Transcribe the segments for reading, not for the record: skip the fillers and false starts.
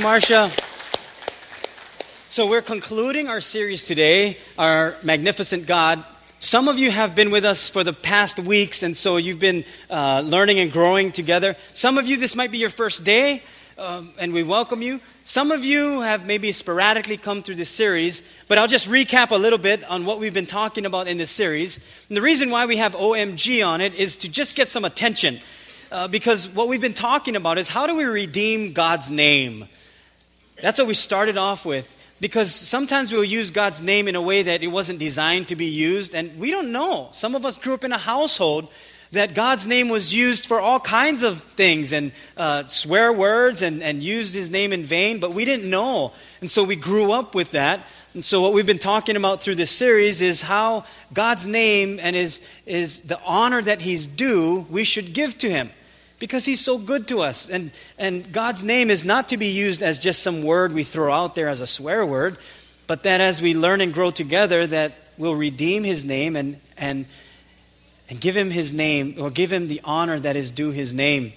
Marsha. So we're concluding our series today, our Magnificent God. Some of you have been with us for the past weeks, and so you've been learning and growing together. Some of you, this might be your first day, and we welcome you. Some of you have maybe sporadically come through this series, but I'll just recap a little bit on what we've been talking about in this series. And the reason why we have OMG on it is to just get some attention, because what we've been talking about is how do we redeem God's name? That's what we started off with, because sometimes we'll use God's name in a way that it wasn't designed to be used, and we don't know. Some of us grew up in a household that God's name was used for all kinds of things and swear words and used his name in vain, but we didn't know. And so we grew up with that. And so what we've been talking about through this series is how God's name and is the honor that he's due, we should give to him. Because he's so good to us. And God's name is not to be used as just some word we throw out there as a swear word, but that as we learn and grow together, that we'll redeem his name and give him his name, or give him the honor that is due his name.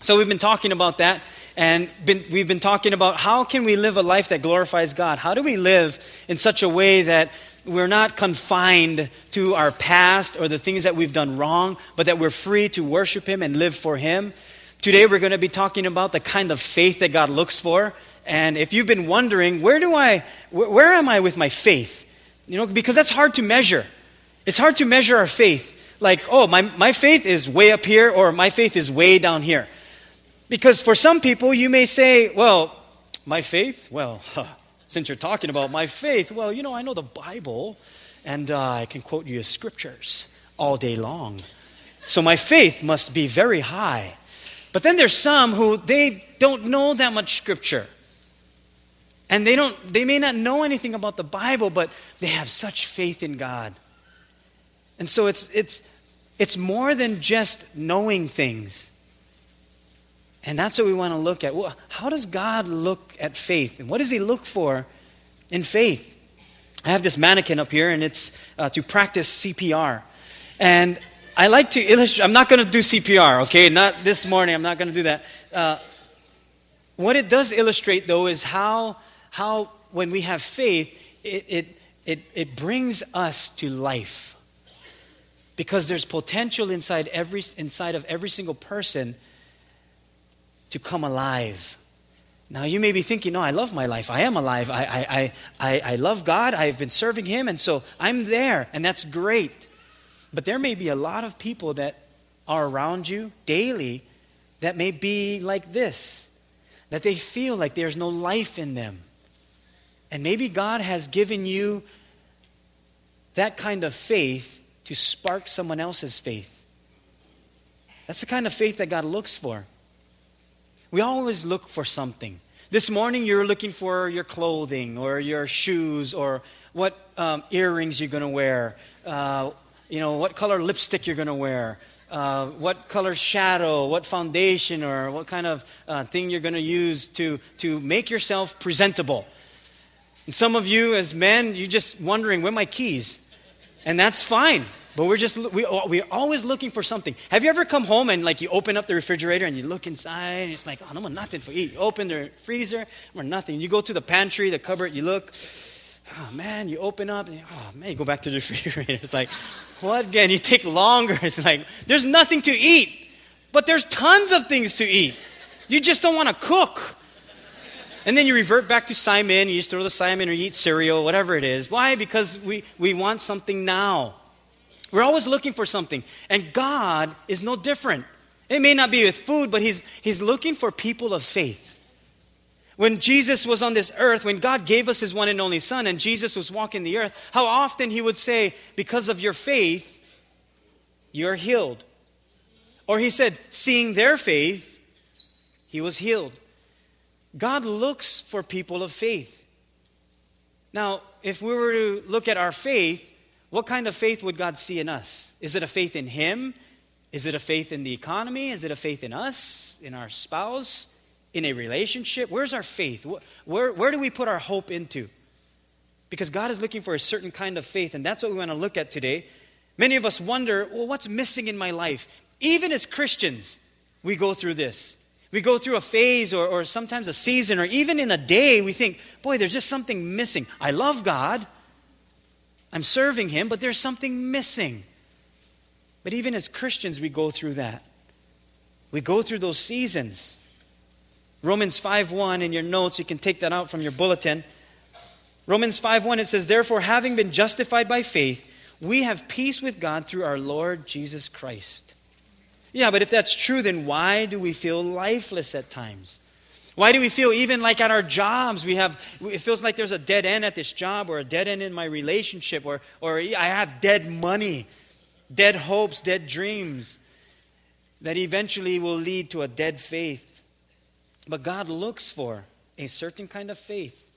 So we've been talking about that, and we've been talking about how can we live a life that glorifies God? How do we live in such a way that we're not confined to our past or the things that we've done wrong, but that we're free to worship him and live for him? Today we're going to be talking about the kind of faith that God looks for. And if you've been wondering, where am I with my faith? You know, because that's hard to measure. It's hard to measure our faith. Like, oh, my faith is way up here, or my faith is way down here. Because for some people, you may say, well, my faith? Well, since you're talking about my faith, well, you know, I know the Bible, and I can quote you scriptures all day long. So my faith must be very high. But then there's some who, they don't know that much scripture. And they may not know anything about the Bible, but they have such faith in God. And so it's more than just knowing things. And that's what we want to look at. Well, how does God look at faith? And what does he look for in faith? I have this mannequin up here, and it's to practice CPR. And I like to illustrate. I'm not going to do CPR, okay? Not this morning. I'm not going to do that. What it does illustrate, though, is how when we have faith, it brings us to life. Because there's potential inside of every single person to come alive. Now you may be thinking, no, I love my life. I am alive. I love God. I've been serving him, and so I'm there, and that's great. But there may be a lot of people that are around you daily that may be like this, that they feel like there's no life in them. And maybe God has given you that kind of faith to spark someone else's faith. That's the kind of faith that God looks for. We always look for something. This morning you're looking for your clothing or your shoes or what earrings you're going to wear, what color lipstick you're going to wear, what color shadow, what foundation, or what kind of thing you're going to use to make yourself presentable. And some of you as men, you're just wondering, where are my keys? And that's fine. But we're always looking for something. Have you ever come home and like you open up the refrigerator and you look inside and it's like, oh, no, nothing for eat. You open the freezer, or nothing. You go to the pantry, the cupboard, you look, oh man, you open up and you go back to the refrigerator. It's like, what again? You take longer. It's like, there's nothing to eat, but there's tons of things to eat. You just don't want to cook. And then you revert back to Simon, you just throw the Simon or you eat cereal, whatever it is. Why? Because we want something now. We're always looking for something. And God is no different. It may not be with food, but he's looking for people of faith. When Jesus was on this earth, when God gave us his one and only son and Jesus was walking the earth, how often he would say, because of your faith, you're healed. Or he said, seeing their faith, he was healed. God looks for people of faith. Now, if we were to look at our faith, what kind of faith would God see in us? Is it a faith in him? Is it a faith in the economy? Is it a faith in us, in our spouse, in a relationship? Where's our faith? Where do we put our hope into? Because God is looking for a certain kind of faith, and that's what we want to look at today. Many of us wonder, well, what's missing in my life? Even as Christians, we go through this. We go through a phase or sometimes a season or even in a day, we think, boy, there's just something missing. I love God. I'm serving Him, but there's something missing. But even as Christians, we go through that. We go through those seasons. Romans 5:1 in your notes, you can take that out from your bulletin. Romans 5:1, it says, therefore, having been justified by faith, we have peace with God through our Lord Jesus Christ. Yeah, but if that's true, then why do we feel lifeless at times? Why do we feel even like at our jobs, it feels like there's a dead end at this job or a dead end in my relationship or I have dead money, dead hopes, dead dreams that eventually will lead to a dead faith. But God looks for a certain kind of faith.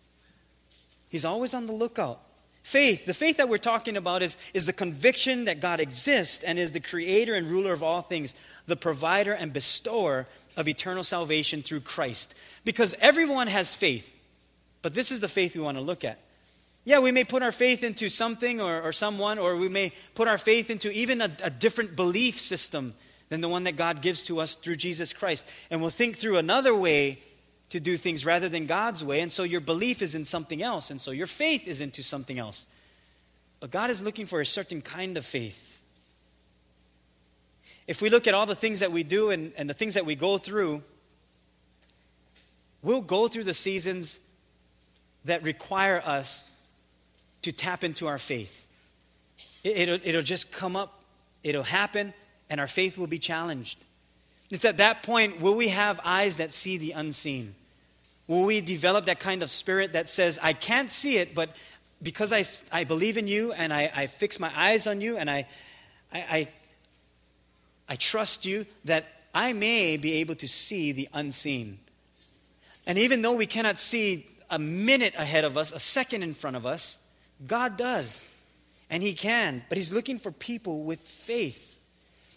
He's always on the lookout. Faith, the faith that we're talking about is the conviction that God exists and is the creator and ruler of all things, the provider and bestower of eternal salvation through Christ. Because everyone has faith, but this is the faith we want to look at. Yeah, we may put our faith into something or someone, or we may put our faith into even a different belief system than the one that God gives to us through Jesus Christ. And we'll think through another way to do things rather than God's way. And so your belief is in something else. And so your faith is into something else. But God is looking for a certain kind of faith. If we look at all the things that we do and the things that we go through, we'll go through the seasons that require us to tap into our faith. It'll just come up. It'll happen. And our faith will be challenged. It's at that point, will we have eyes that see the unseen? Will we develop that kind of spirit that says, I can't see it, but because I believe in you and I fix my eyes on you and I trust you that I may be able to see the unseen. And even though we cannot see a minute ahead of us, a second in front of us, God does. And He can, but He's looking for people with faith.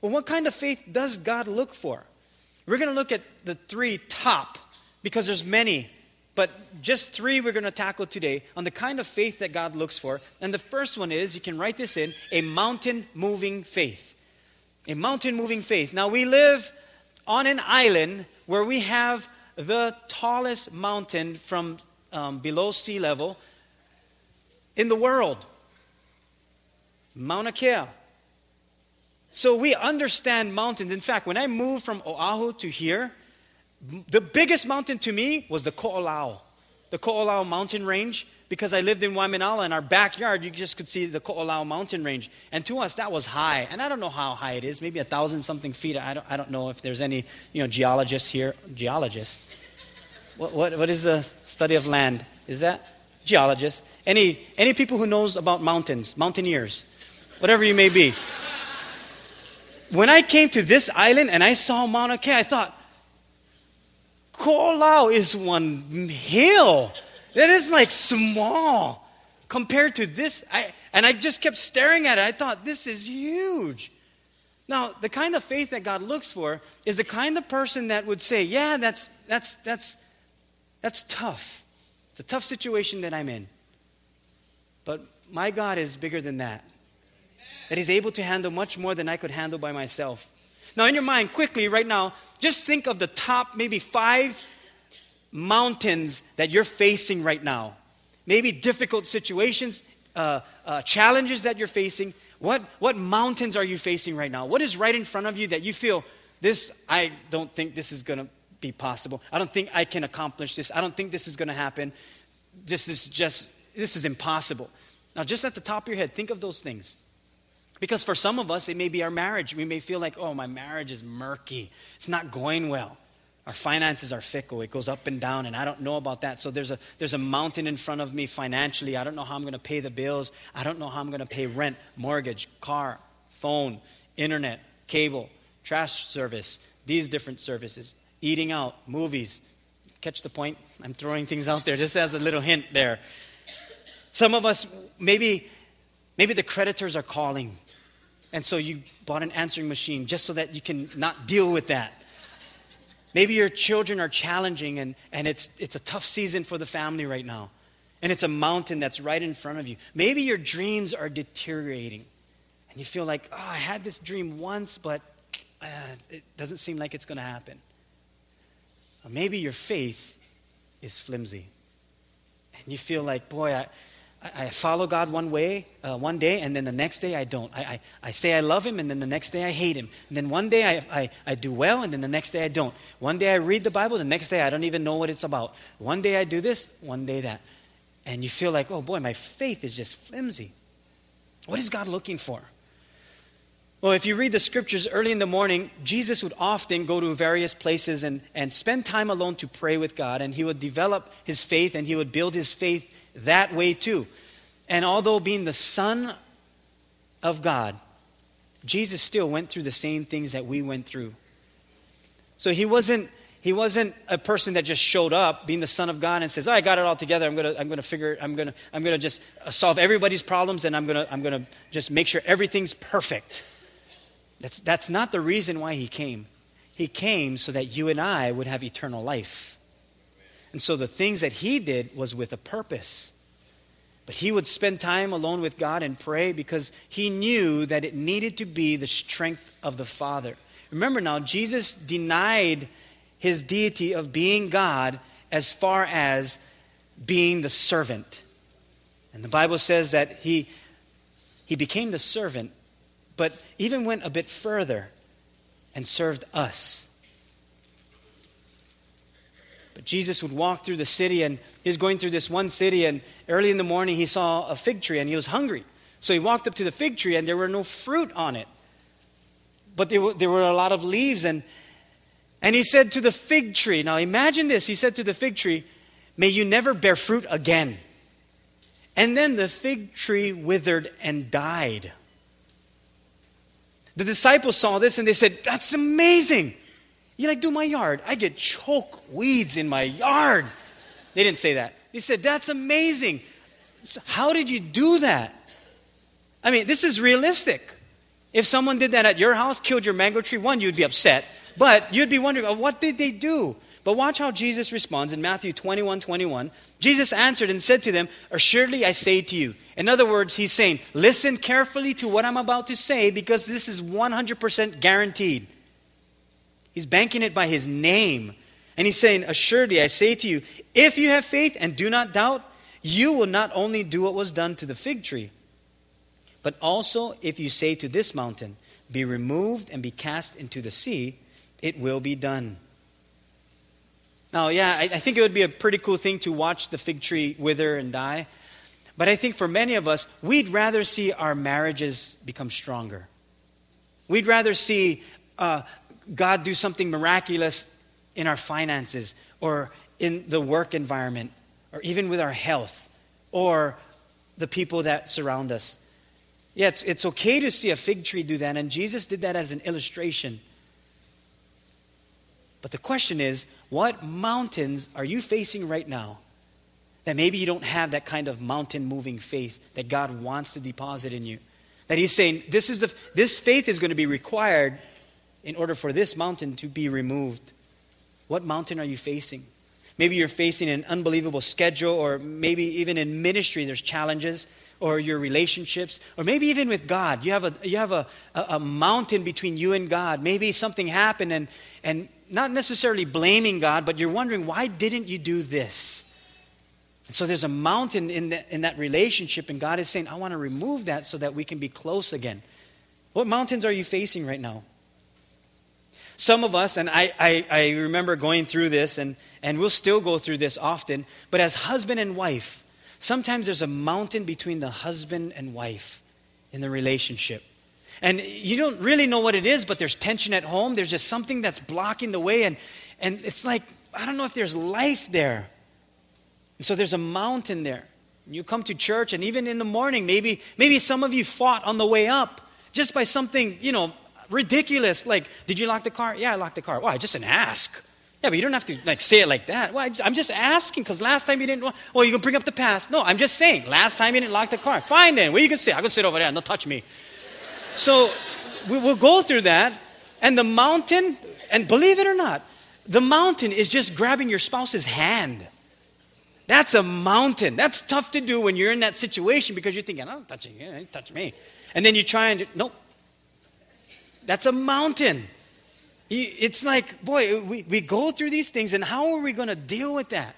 Well, what kind of faith does God look for? We're going to look at the three top, because there's many, but just three we're going to tackle today on the kind of faith that God looks for. And the first one is, you can write this in, a mountain-moving faith. A mountain-moving faith. Now, we live on an island where we have the tallest mountain from below sea level in the world, Mauna Kea. So we understand mountains. In fact, when I moved from Oahu to here, the biggest mountain to me was the Ko'olau mountain range, because I lived in Waimanala. In our backyard, you just could see the Ko'olau mountain range. And to us, that was high. And I don't know how high it is, maybe 1,000-something feet. I don't know if there's any geologists here. Geologists? What is the study of land? Is that? Geologists. Any people who knows about mountains, mountaineers, whatever you may be. When I came to this island and I saw Mauna Kea, I thought, Ko'olau is one hill. That is like small compared to this. And I just kept staring at it. I thought, this is huge. Now, the kind of faith that God looks for is the kind of person that would say, yeah, that's tough. It's a tough situation that I'm in. But my God is bigger than that. That He's able to handle much more than I could handle by myself. Now, in your mind, quickly, right now, just think of the top maybe 5 mountains that you're facing right now. Maybe difficult situations, challenges that you're facing. What mountains are you facing right now? What is right in front of you that you feel, I don't think this is going to be possible. I don't think I can accomplish this. I don't think this is going to happen. This is impossible. Now, just at the top of your head, think of those things. Because for some of us, it may be our marriage. We may feel like, oh, my marriage is murky. It's not going well. Our finances are fickle. It goes up and down, and I don't know about that. So there's a mountain in front of me financially. I don't know how I'm going to pay the bills. I don't know how I'm going to pay rent, mortgage, car, phone, internet, cable, trash service, these different services, eating out, movies. Catch the point? I'm throwing things out there just as a little hint there. Some of us, maybe the creditors are calling. And so you bought an answering machine just so that you can not deal with that. Maybe your children are challenging and it's a tough season for the family right now. And it's a mountain that's right in front of you. Maybe your dreams are deteriorating. And you feel like, oh, I had this dream once, but it doesn't seem like it's going to happen. Or maybe your faith is flimsy. And you feel like, boy, I follow God one day, and then the next day I don't. I say I love him, and then the next day I hate him. And then one day I do well, and then the next day I don't. One day I read the Bible, the next day I don't even know what it's about. One day I do this, one day that. And you feel like, oh boy, my faith is just flimsy. What is God looking for? Well, if you read the scriptures early in the morning, Jesus would often go to various places and spend time alone to pray with God, and he would develop his faith and he would build his faith that way too. And although being the Son of God, Jesus still went through the same things that we went through. So he wasn't a person that just showed up, being the Son of God, and says, oh, "I got it all together. I'm gonna just solve everybody's problems, and I'm gonna just make sure everything's perfect." That's not the reason why he came. He came so that you and I would have eternal life. And so the things that he did was with a purpose. But he would spend time alone with God and pray because he knew that it needed to be the strength of the Father. Remember now, Jesus denied his deity of being God as far as being the servant. And the Bible says that he became the servant, but even went a bit further and served us. But Jesus would walk through the city, and he was going through this one city, and early in the morning he saw a fig tree and he was hungry. So he walked up to the fig tree and there were no fruit on it. But there were a lot of leaves, and he said to the fig tree, now imagine this, he said to the fig tree, "May you never bear fruit again." And then the fig tree withered and died. The disciples saw this and they said, "That's amazing. You like do my yard. I get choke weeds in my yard." They didn't say that. They said, "That's amazing. How did you do that?" I mean, this is realistic. If someone did that at your house, killed your mango tree, one, you'd be upset. But you'd be wondering, oh, what did they do? But watch how Jesus responds in Matthew 21:21. Jesus answered and said to them, "Assuredly I say to you." In other words, he's saying, listen carefully to what I'm about to say because this is 100% guaranteed. He's banking it by his name. And he's saying, "Assuredly I say to you, if you have faith and do not doubt, you will not only do what was done to the fig tree, but also if you say to this mountain, 'Be removed and be cast into the sea,' it will be done." Now, yeah, I think it would be a pretty cool thing to watch the fig tree wither and die. But I think for many of us, we'd rather see our marriages become stronger. We'd rather see God do something miraculous in our finances or in the work environment or even with our health or the people that surround us. Yeah, it's okay to see a fig tree do that, and Jesus did that as an illustration. But the question is, what mountains are you facing right now that maybe you don't have that kind of mountain-moving faith that God wants to deposit in you? That he's saying, this faith is going to be required in order for this mountain to be removed. What mountain are you facing? Maybe you're facing an unbelievable schedule, or maybe even in ministry there's challenges, or your relationships, or maybe even with God. You have a mountain between you and God. Maybe something happened and not necessarily blaming God, but you're wondering, why didn't you do this? And so there's a mountain in that relationship, and God is saying, I want to remove that so that we can be close again. What mountains are you facing right now? Some of us, and I remember going through this, and we'll still go through this often, but as husband and wife, sometimes there's a mountain between the husband and wife in the relationship. And you don't really know what it is, but there's tension at home. There's just something that's blocking the way. And it's like, I don't know if there's life there. And so there's a mountain there. You come to church, and even in the morning, maybe some of you fought on the way up just by something, ridiculous. Like, did you lock the car? Yeah, I locked the car. Why? Just an ask. Yeah, but you don't have to say it like that. Why? I'm just asking because last time you didn't. Well, you can bring up the past. No, I'm just saying. Last time you didn't lock the car. Fine then. Well, you can sit. I can sit over there. Don't touch me. So we'll go through that, and the mountain, and believe it or not, the mountain is just grabbing your spouse's hand. That's a mountain. That's tough to do when you're in that situation because you're thinking, I'm touching you, don't touch me. And then you try and, nope. That's a mountain. It's like, boy, we go through these things, and how are we going to deal with that?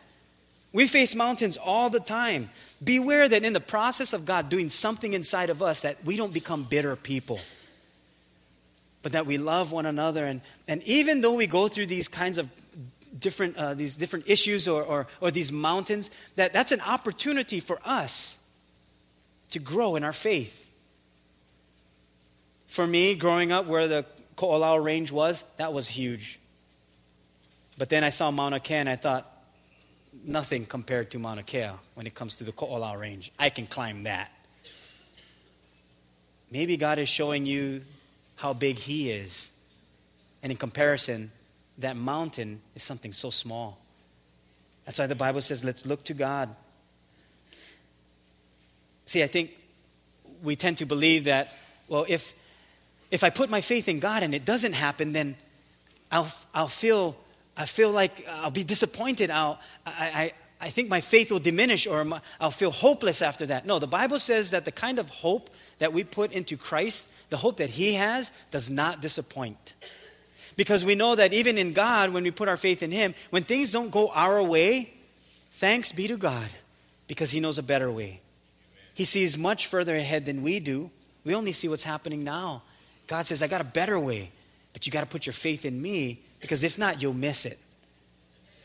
We face mountains all the time. Beware that in the process of God doing something inside of us, that we don't become bitter people, but that we love one another. And even though we go through these kinds of different these different issues or these mountains, that's an opportunity for us to grow in our faith. For me, growing up where the Ko'olau Range was, that was huge. But then I saw Mauna Kea and I thought, nothing compared to Mauna Kea when it comes to the Ko'olau Range. I can climb that. Maybe God is showing you how big He is. And in comparison, that mountain is something so small. That's why the Bible says, let's look to God. See, I think we tend to believe that, well, if I put my faith in God and it doesn't happen, then I feel like I'll be disappointed. I think my faith will diminish, or I'll feel hopeless after that. No, the Bible says that the kind of hope that we put into Christ, the hope that He has, does not disappoint. Because we know that even in God, when we put our faith in Him, when things don't go our way, thanks be to God, because He knows a better way. He sees much further ahead than we do. We only see what's happening now. God says, I got a better way, but you got to put your faith in me, because if not, you'll miss it.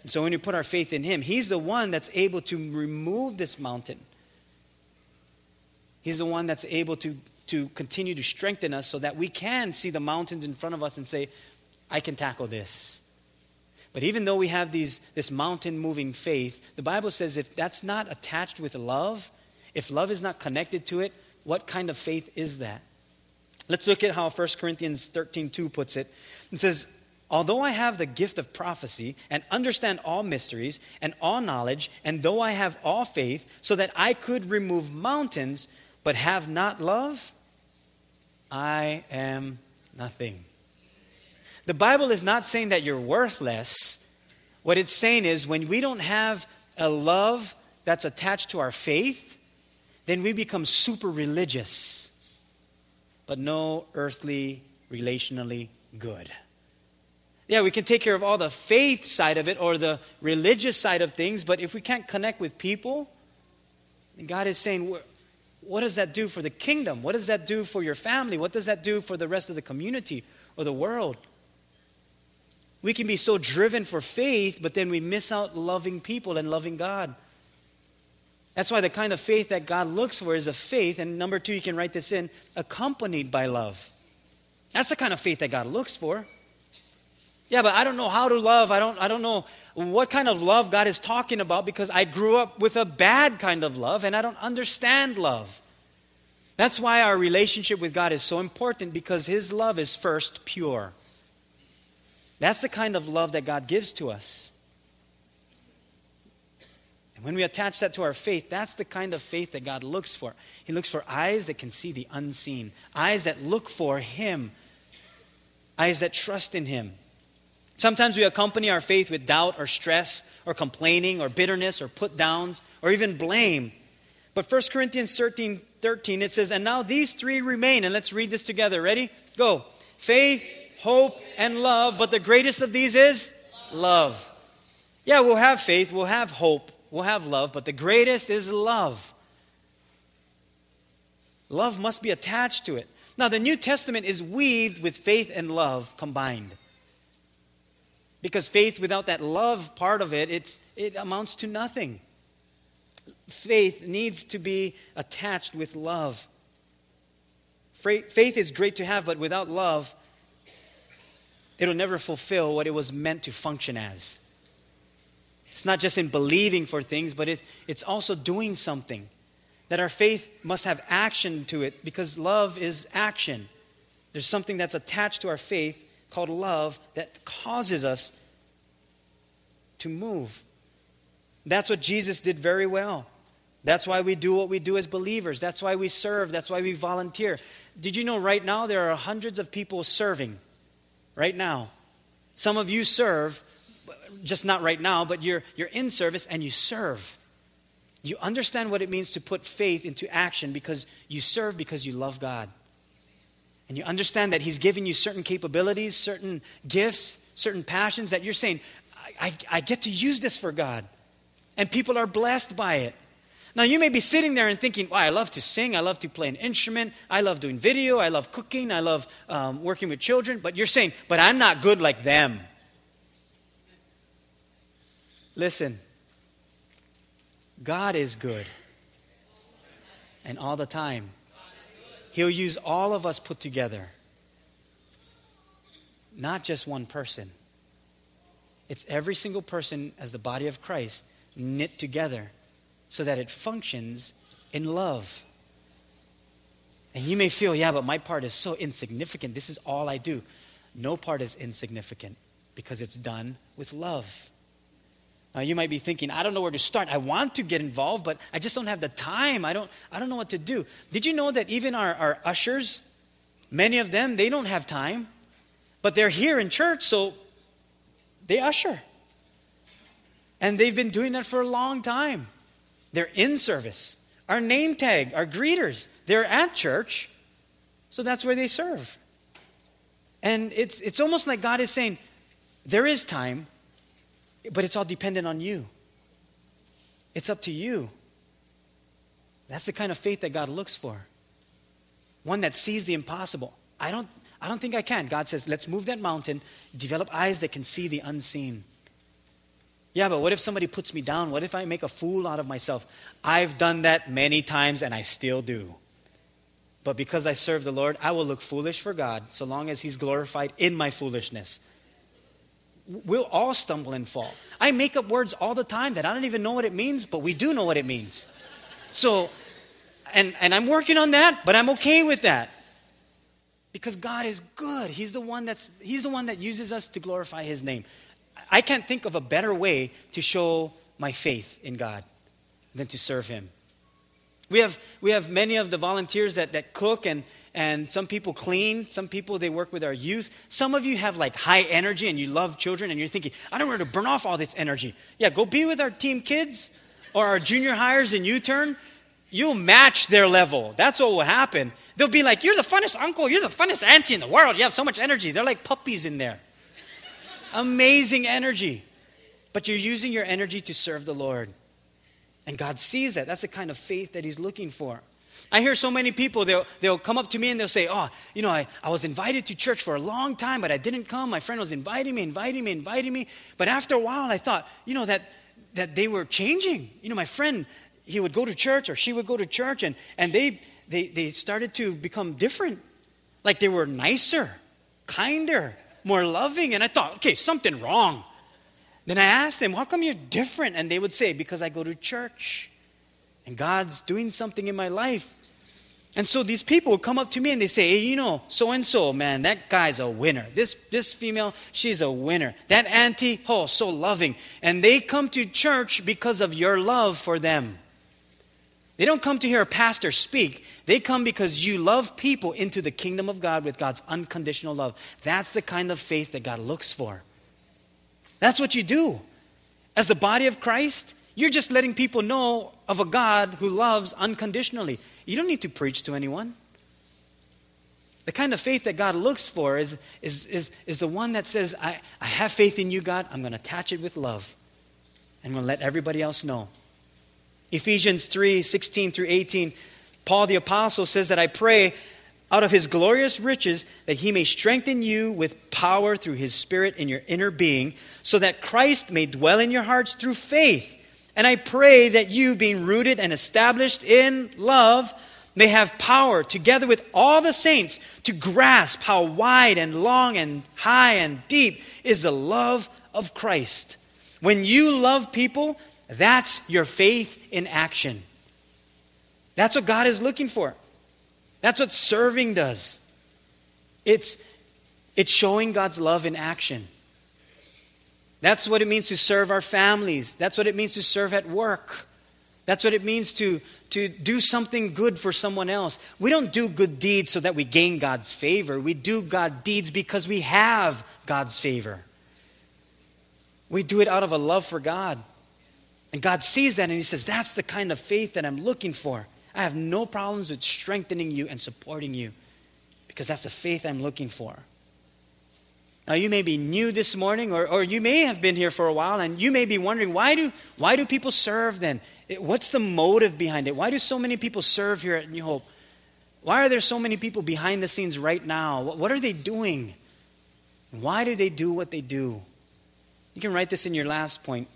And so when we put our faith in Him, He's the one that's able to remove this mountain. He's the one that's able to continue to strengthen us so that we can see the mountains in front of us and say, I can tackle this. But even though we have this mountain-moving faith, the Bible says if that's not attached with love, if love is not connected to it, what kind of faith is that? Let's look at how 1 Corinthians 13:2 puts it. It says, although I have the gift of prophecy and understand all mysteries and all knowledge, and though I have all faith so that I could remove mountains but have not love, I am nothing. The Bible is not saying that you're worthless. What it's saying is when we don't have a love that's attached to our faith, then we become super religious, but no earthly, relationally good. Yeah, we can take care of all the faith side of it or the religious side of things, but if we can't connect with people, then God is saying, what does that do for the kingdom? What does that do for your family? What does that do for the rest of the community or the world? We can be so driven for faith, but then we miss out loving people and loving God. That's why the kind of faith that God looks for is a faith, and number two, you can write this in, accompanied by love. That's the kind of faith that God looks for. Yeah, but I don't know how to love. I don't know what kind of love God is talking about, because I grew up with a bad kind of love and I don't understand love. That's why our relationship with God is so important, because His love is first pure. That's the kind of love that God gives to us. And when we attach that to our faith, that's the kind of faith that God looks for. He looks for eyes that can see the unseen, eyes that look for Him, eyes that trust in Him. Sometimes we accompany our faith with doubt or stress or complaining or bitterness or put-downs or even blame. But 1 Corinthians 13:13, it says, and now these three remain. And let's read this together. Ready? Go. Faith, hope, and love, but the greatest of these is love. Yeah, we'll have faith, we'll have hope, we'll have love, but the greatest is love. Love must be attached to it. Now, the New Testament is weaved with faith and love combined, because faith without that love part of it, it amounts to nothing. Faith needs to be attached with love. Faith is great to have, but without love, it'll never fulfill what it was meant to function as. It's not just in believing for things, but it's also doing something. That our faith must have action to it, because love is action. There's something that's attached to our faith called love that causes us to move. That's what Jesus did very well. That's why we do what we do as believers. That's why we serve. That's why we volunteer. Did you know right now there are hundreds of people serving? Right now. Some of you serve, just not right now, but you're in service and you serve. You understand what it means to put faith into action, because you serve because you love God. and you understand that he's given you certain capabilities, certain gifts, certain passions that you're saying, I get to use this for God. And people are blessed by it. Now, you may be sitting there and thinking, well, I love to sing, I love to play an instrument, I love doing video, I love cooking, I love working with children. But you're saying, but I'm not good like them. Listen, God is good. And all the time. He'll use all of us put together. Not just one person. It's every single person as the body of Christ knit together so that it functions in love. And you may feel, yeah, but my part is so insignificant. This is all I do. No part is insignificant because it's done with love. Now, you might be thinking, I don't know where to start. I want to get involved, but I just don't have the time. I don't know what to do. Did you know that even our ushers, many of them, they don't have time, but they're here in church, so they usher. And they've been doing that for a long time. They're in service. Our name tag, our greeters, they're at church, so that's where they serve. And it's almost like God is saying, there is time, but it's all dependent on you. It's up to you. That's the kind of faith that God looks for. One that sees the impossible. I don't think I can. God says, let's move that mountain, develop eyes that can see the unseen. Yeah, but what if somebody puts me down? What if I make a fool out of myself? I've done that many times and I still do. But because I serve the Lord, I will look foolish for God so long as He's glorified in my foolishness. We'll all stumble and fall. I make up words all the time that I don't even know what it means, but we do know what it means. So, and I'm working on that, but I'm okay with that. Because God is good. He's the one that uses us to glorify His name. I can't think of a better way to show my faith in God than to serve Him. We have many of the volunteers that cook and some people clean. Some people, they work with our youth. Some of you have like high energy and you love children and you're thinking, I don't know to burn off all this energy. Yeah, go be with our team kids or our junior hires in U-turn. You'll match their level. That's what will happen. They'll be like, you're the funnest uncle. You're the funnest auntie in the world. You have so much energy. They're like puppies in there. Amazing energy. But you're using your energy to serve the Lord. And God sees that. That's the kind of faith that He's looking for. I hear so many people, they'll come up to me and they'll say, oh, you know, I was invited to church for a long time, but I didn't come. My friend was inviting me. But after a while, I thought, you know, that they were changing. You know, my friend, he would go to church or she would go to church and they started to become different. Like they were nicer, kinder, more loving. And I thought, okay, something wrong. Then I asked them, how come you're different? And they would say, because I go to church. And God's doing something in my life. And so these people would come up to me and they say, hey, you know, so-and-so, man, that guy's a winner. This female, she's a winner. That auntie, oh, so loving. And they come to church because of your love for them. They don't come to hear a pastor speak. They come because you love people into the kingdom of God with God's unconditional love. That's the kind of faith that God looks for. That's what you do. As the body of Christ, you're just letting people know of a God who loves unconditionally. You don't need to preach to anyone. The kind of faith that God looks for is the one that says, I have faith in you, God. I'm going to attach it with love. And I'm going to let everybody else know. Ephesians 3:16 through 18, Paul the Apostle says that I pray out of His glorious riches that He may strengthen you with power through His Spirit in your inner being, so that Christ may dwell in your hearts through faith. And I pray that you, being rooted and established in love, may have power, together with all the saints, to grasp how wide and long and high and deep is the love of Christ. When you love people, that's your faith in action. That's what God is looking for. That's what serving does. It's showing God's love in action. That's what it means to serve our families. That's what it means to serve at work. That's what it means to do something good for someone else. We don't do good deeds so that we gain God's favor. We do good deeds because we have God's favor. We do it out of a love for God. And God sees that and He says, that's the kind of faith that I'm looking for. I have no problems with strengthening you and supporting you because that's the faith I'm looking for. Now, you may be new this morning, or you may have been here for a while, and you may be wondering, why do people serve then? What's the motive behind it? Why do so many people serve here at New Hope? Why are there so many people behind the scenes right now? What are they doing? Why do they do what they do? You can write this in your last point.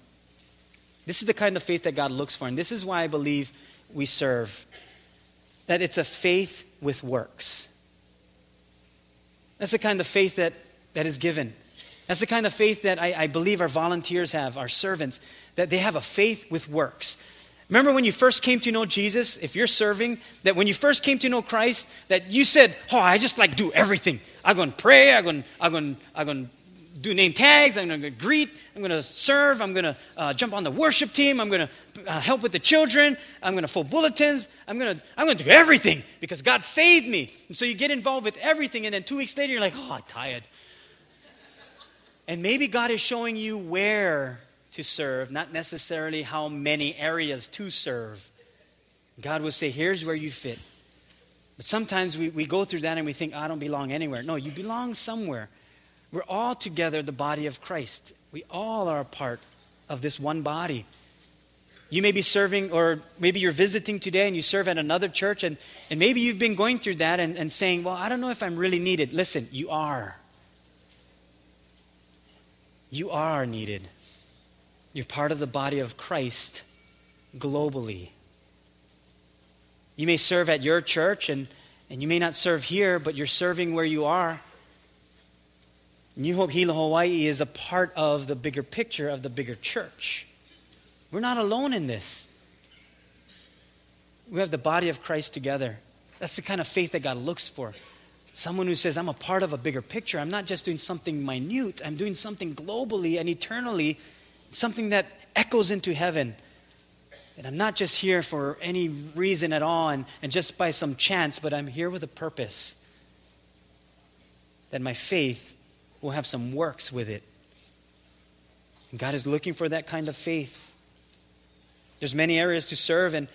This is the kind of faith that God looks for, and this is why I believe we serve. That it's a faith with works. That's the kind of faith that is given. That's the kind of faith that I believe our volunteers have, our servants, that they have a faith with works. Remember when you first came to know Jesus, if you're serving, that when you first came to know Christ, that you said, oh, I just like do everything. I'm going to pray, I'm going to do name tags, I'm going to greet, I'm going to serve, I'm going to jump on the worship team, I'm going to help with the children, I'm going to fold bulletins, I'm going to do everything because God saved me. And so you get involved with everything, and then 2 weeks later you're like, oh, I'm tired. And maybe God is showing you where to serve, not necessarily how many areas to serve. God will say, here's where you fit. But sometimes we go through that and we think, I don't belong anywhere. No, you belong somewhere. We're all together the body of Christ. We all are a part of this one body. You may be serving, or maybe you're visiting today and you serve at another church, and maybe you've been going through that and saying, well, I don't know if I'm really needed. Listen, you are. You are needed. You're part of the body of Christ globally. You may serve at your church, and you may not serve here, but you're serving where you are. New Hope Hilo, Hawaii is a part of the bigger picture of the bigger church. We're not alone in this. We have the body of Christ together. That's the kind of faith that God looks for. Someone who says, I'm a part of a bigger picture. I'm not just doing something minute. I'm doing something globally and eternally, something that echoes into heaven. And I'm not just here for any reason at all and just by some chance, but I'm here with a purpose. That my faith will have some works with it. And God is looking for that kind of faith. There's many areas to serve, and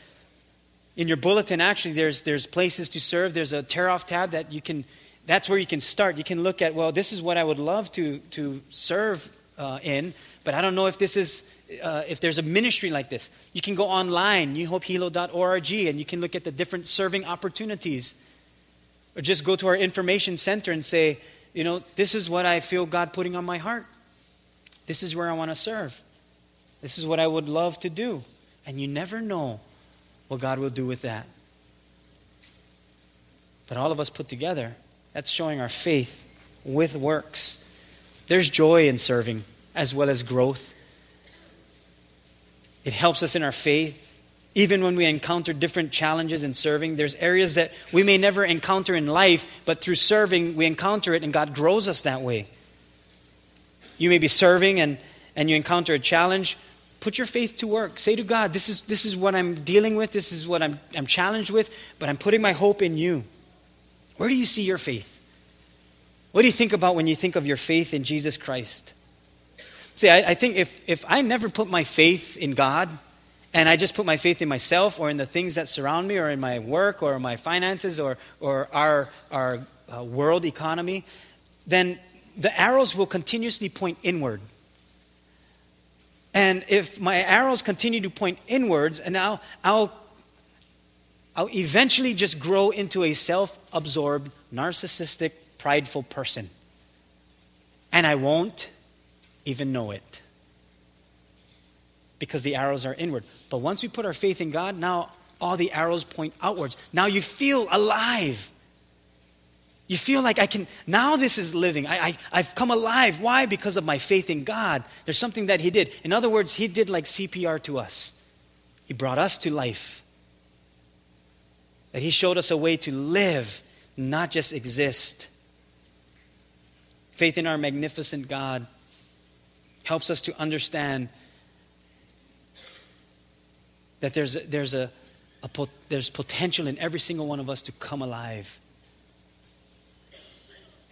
in your bulletin, actually, there's places to serve. There's a tear-off tab that you can. That's where you can start. You can look at, well, this is what I would love to serve in, but I don't know if this is if there's a ministry like this. You can go online, newhopehilo.org, and you can look at the different serving opportunities, or just go to our information center and say, you know, this is what I feel God putting on my heart. This is where I want to serve. This is what I would love to do, and you never know what God will do with that. But all of us put together, that's showing our faith with works. There's joy in serving as well as growth. It helps us in our faith. Even when we encounter different challenges in serving, there's areas that we may never encounter in life, but through serving, we encounter it and God grows us that way. You may be serving and you encounter a challenge. Put your faith to work. Say to God, this is what I'm dealing with. This is what I'm challenged with, but I'm putting my hope in you. Where do you see your faith? What do you think about when you think of your faith in Jesus Christ? See, I think if I never put my faith in God and I just put my faith in myself or in the things that surround me or in my work or my finances or our world economy, then the arrows will continuously point inward. And if my arrows continue to point inwards, and I'll eventually just grow into a self-absorbed, narcissistic, prideful person. And I won't even know it. Because the arrows are inward. But once we put our faith in God, now all the arrows point outwards. Now you feel alive. You feel like now this is living. I've come alive. Why? Because of my faith in God. There's something that he did. In other words, he did like CPR to us. He brought us to life. That he showed us a way to live, not just exist. Faith in our magnificent God helps us to understand that there's potential in every single one of us to come alive.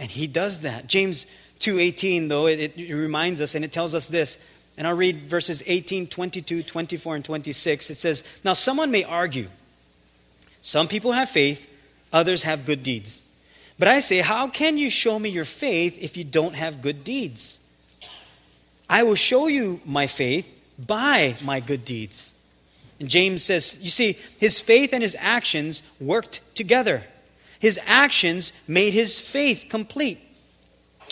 And he does that. James 2:18, though, it reminds us, and it tells us this. And I'll read verses 18, 22, 24, and 26. It says, now someone may argue, some people have faith, others have good deeds. But I say, how can you show me your faith if you don't have good deeds? I will show you my faith by my good deeds. And James says, you see, his faith and his actions worked together. His actions made his faith complete.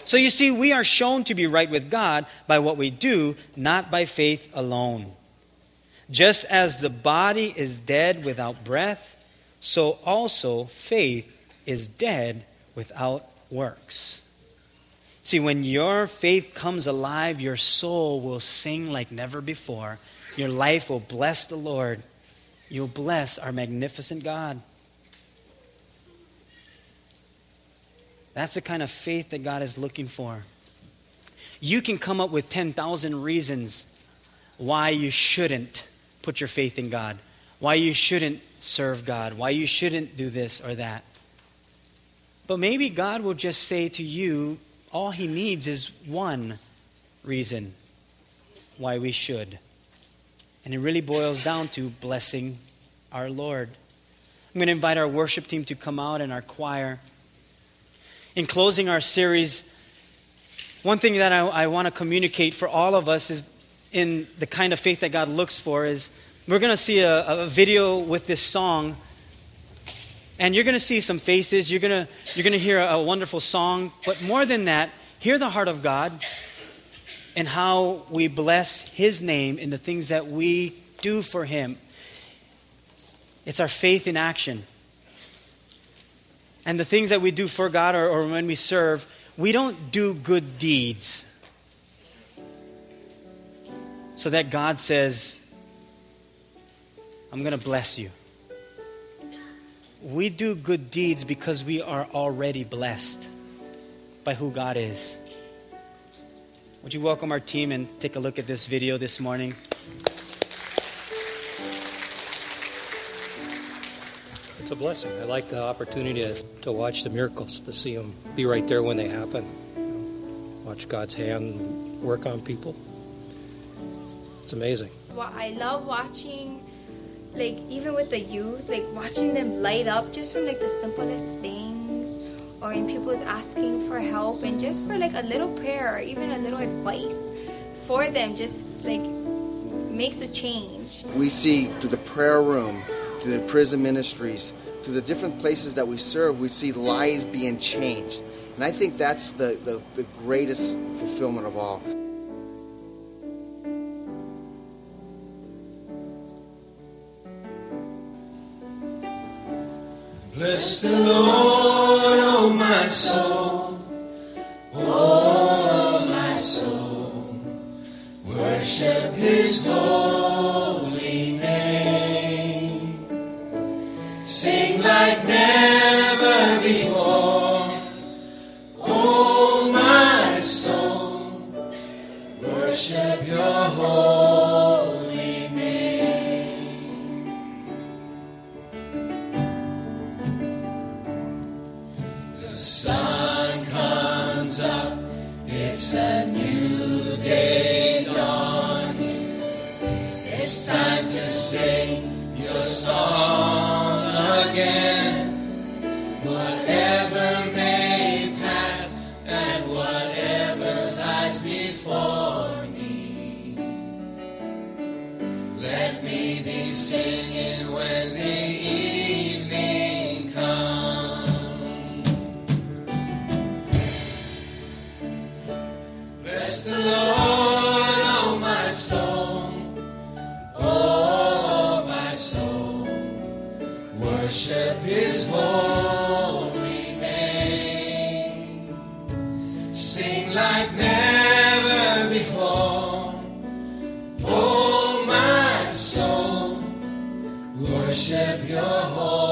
So you see, we are shown to be right with God by what we do, not by faith alone. Just as the body is dead without breath, so also faith is dead without works. See, when your faith comes alive, your soul will sing like never before. Your life will bless the Lord. You'll bless our magnificent God. That's the kind of faith that God is looking for. You can come up with 10,000 reasons why you shouldn't put your faith in God, why you shouldn't serve God, why you shouldn't do this or that. But maybe God will just say to you, all he needs is one reason why we should. And it really boils down to blessing our Lord. I'm going to invite our worship team to come out and our choir. In closing our series, one thing that I want to communicate for all of us is in the kind of faith that God looks for is we're going to see a video with this song. And you're going to see some faces. You're going to hear a wonderful song. But more than that, hear the heart of God and how we bless His name in the things that we do for Him. It's our faith in action. And the things that we do for God or when we serve, we don't do good deeds so that God says, I'm going to bless you. We do good deeds because we are already blessed by who God is. Would you welcome our team and take a look at this video this morning? It's a blessing. I like the opportunity to watch the miracles, to see them, be right there when they happen. Watch God's hand work on people. It's amazing. Well, I love watching, like, even with the youth, like, watching them light up just from, like, the simplest things, or in people's asking for help, and just for, like, a little prayer, or even a little advice for them, just, like, makes a change. We see through the prayer room, through the prison ministries, through the different places that we serve, we see lives being changed. And I think that's the greatest fulfillment of all. Bless the Lord, oh my soul, all of my soul, worship His holy name. Sing like never before, oh my soul, worship Your holy name. It's a new day dawning. It's time to sing your song again. Whatever may pass and whatever lies before me, let me be singing when the evening comes. The Lord, oh my soul, oh my soul, worship His holy name. Sing like never before, oh my soul, worship Your holy name.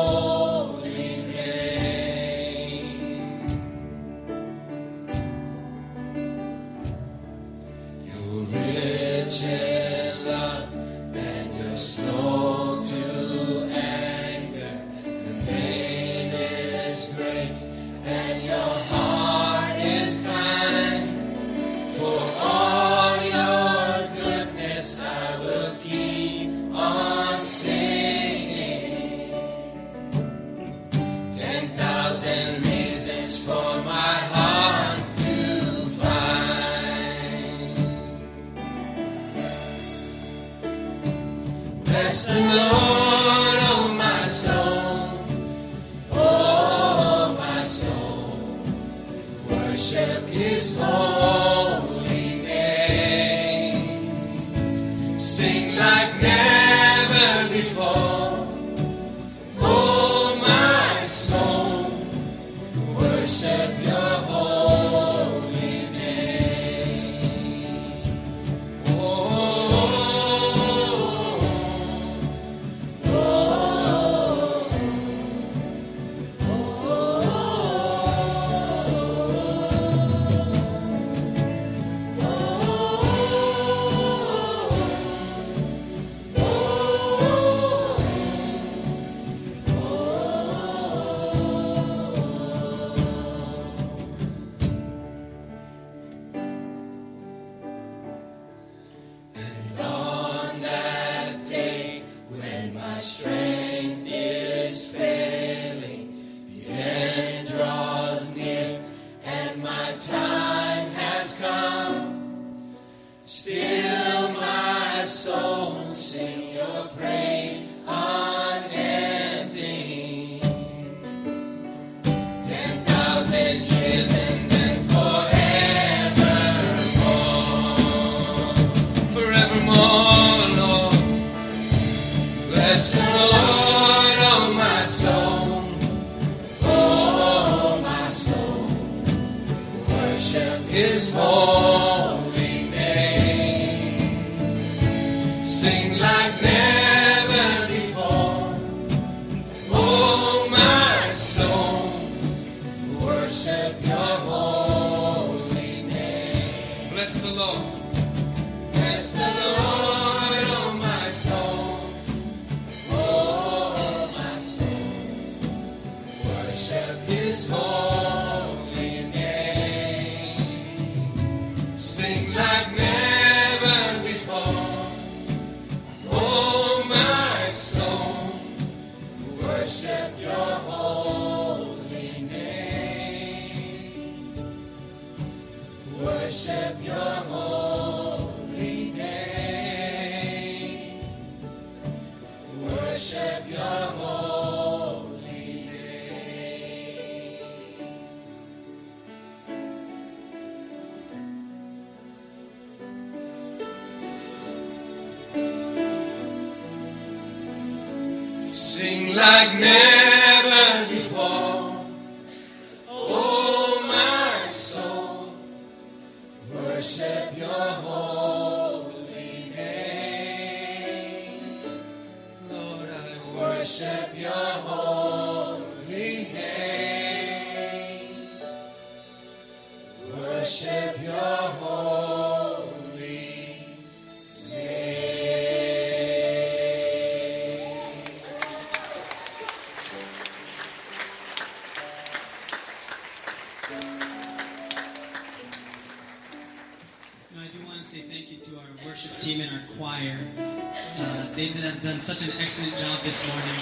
Done such an excellent job this morning.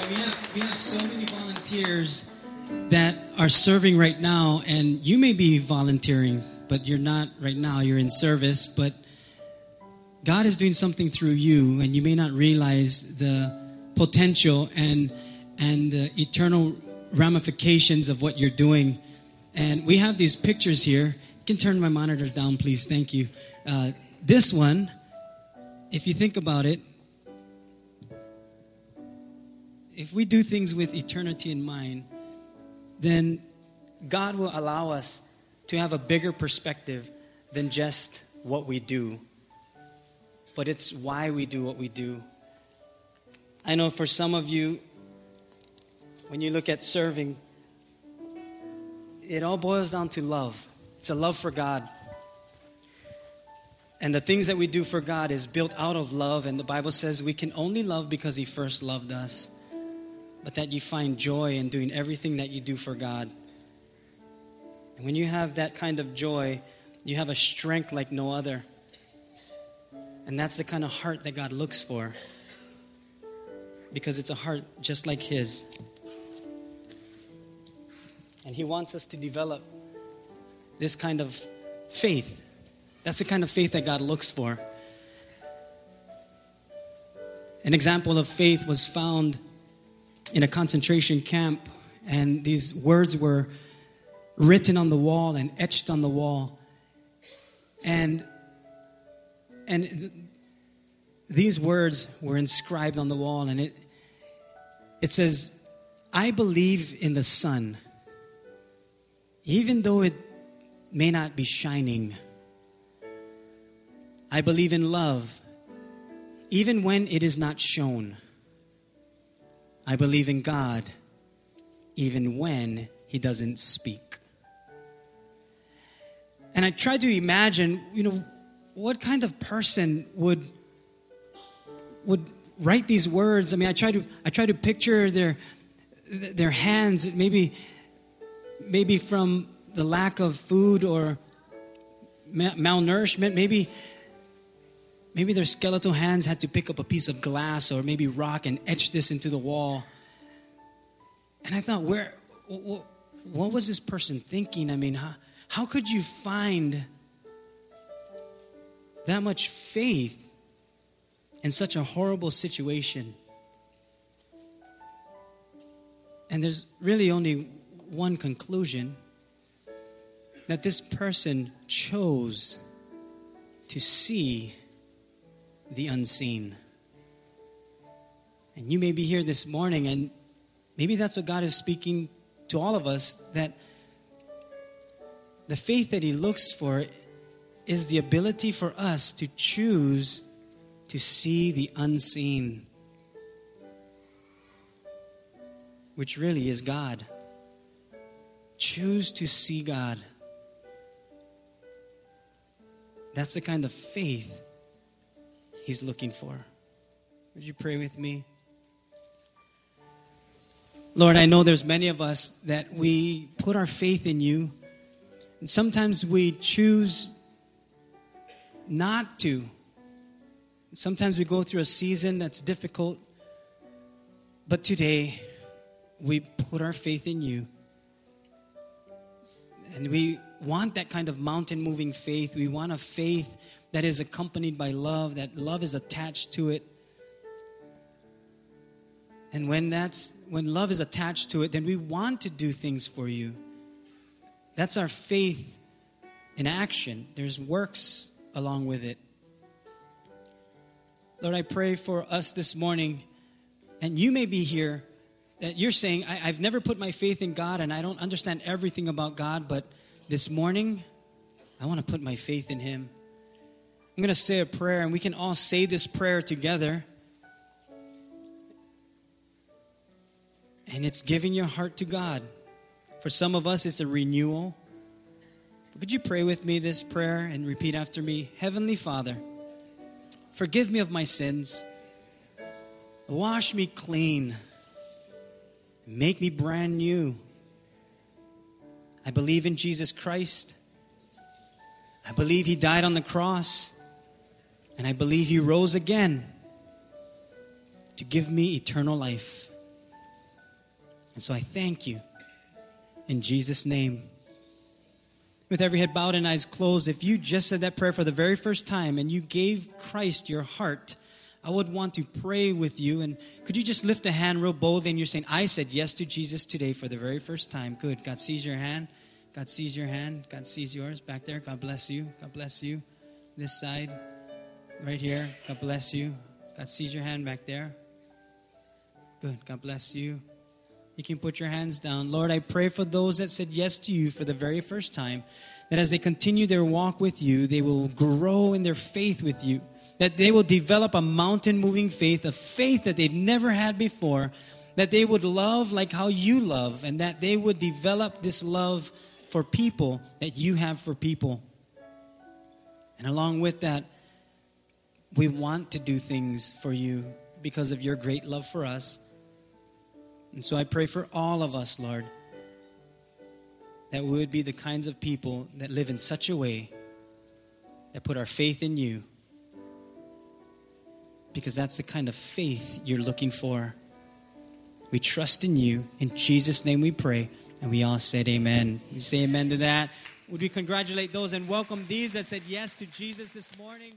And we have so many volunteers that are serving right now, and you may be volunteering, but you're not right now. You're in service, but God is doing something through you, and you may not realize the potential and the eternal ramifications of what you're doing. And we have these pictures here. Can turn my monitors down, please. Thank you. This one, if you think about it, if we do things with eternity in mind, then God will allow us to have a bigger perspective than just what we do. But it's why we do what we do. I know for some of you, when you look at serving, it all boils down to love. It's a love for God. And the things that we do for God is built out of love. And the Bible says we can only love because He first loved us. But that you find joy in doing everything that you do for God. And when you have that kind of joy, you have a strength like no other. And that's the kind of heart that God looks for. Because it's a heart just like His. And He wants us to develop this kind of faith That's the kind of faith that God looks for. An example of faith was found in a concentration camp, and these words were written on the wall and etched on the wall. And these words were inscribed on the wall, and it says, "I believe in the sun, even though it may not be shining. I believe in love, even when it is not shown. I believe in God, even when He doesn't speak." And I tried to imagine, what kind of person would write these words. I mean, I tried to picture their hands, maybe from the lack of food or malnourishment, maybe their skeletal hands had to pick up a piece of glass or maybe rock and etch this into the wall. And I thought, what was this person thinking? I mean, how could you find that much faith in such a horrible situation? And there's really only one conclusion, that this person chose to see the unseen. And you may be here this morning, and maybe that's what God is speaking to all of us, that the faith that He looks for is the ability for us to choose to see the unseen, which really is God. Choose to see God. That's the kind of faith He's looking for. Would you pray with me? Lord, I know there's many of us that we put our faith in You, and sometimes we choose not to. Sometimes we go through a season that's difficult, but today we put our faith in You. And we want that kind of mountain-moving faith. We want a faith that is accompanied by love, that love is attached to it. And when love is attached to it, then we want to do things for You. That's our faith in action. There's works along with it. Lord, I pray for us this morning, and you may be here, that you're saying, I've never put my faith in God, and I don't understand everything about God, but this morning, I want to put my faith in Him. I'm going to say a prayer, and we can all say this prayer together. And it's giving your heart to God. For some of us, it's a renewal. Could you pray with me this prayer and repeat after me? Heavenly Father, forgive me of my sins. Wash me clean. Make me brand new. I believe in Jesus Christ. I believe He died on the cross. And I believe He rose again to give me eternal life. And so I thank You in Jesus' name. With every head bowed and eyes closed, if you just said that prayer for the very first time and you gave Christ your heart, I would want to pray with you. And could you just lift a hand real boldly, and you're saying, I said yes to Jesus today for the very first time. Good. God sees your hand. God sees your hand. God sees yours back there. God bless you. God bless you. This side. Right here, God bless you. God sees your hand back there. Good, God bless you. You can put your hands down. Lord, I pray for those that said yes to You for the very first time, that as they continue their walk with You, they will grow in their faith with You, that they will develop a mountain-moving faith, a faith that they've never had before, that they would love like how You love, and that they would develop this love for people that You have for people. And along with that, we want to do things for You because of Your great love for us. And so I pray for all of us, Lord, that we would be the kinds of people that live in such a way that put our faith in You, because that's the kind of faith You're looking for. We trust in You. In Jesus' name we pray. And we all said amen. We say amen to that. Would we congratulate those and welcome these that said yes to Jesus this morning?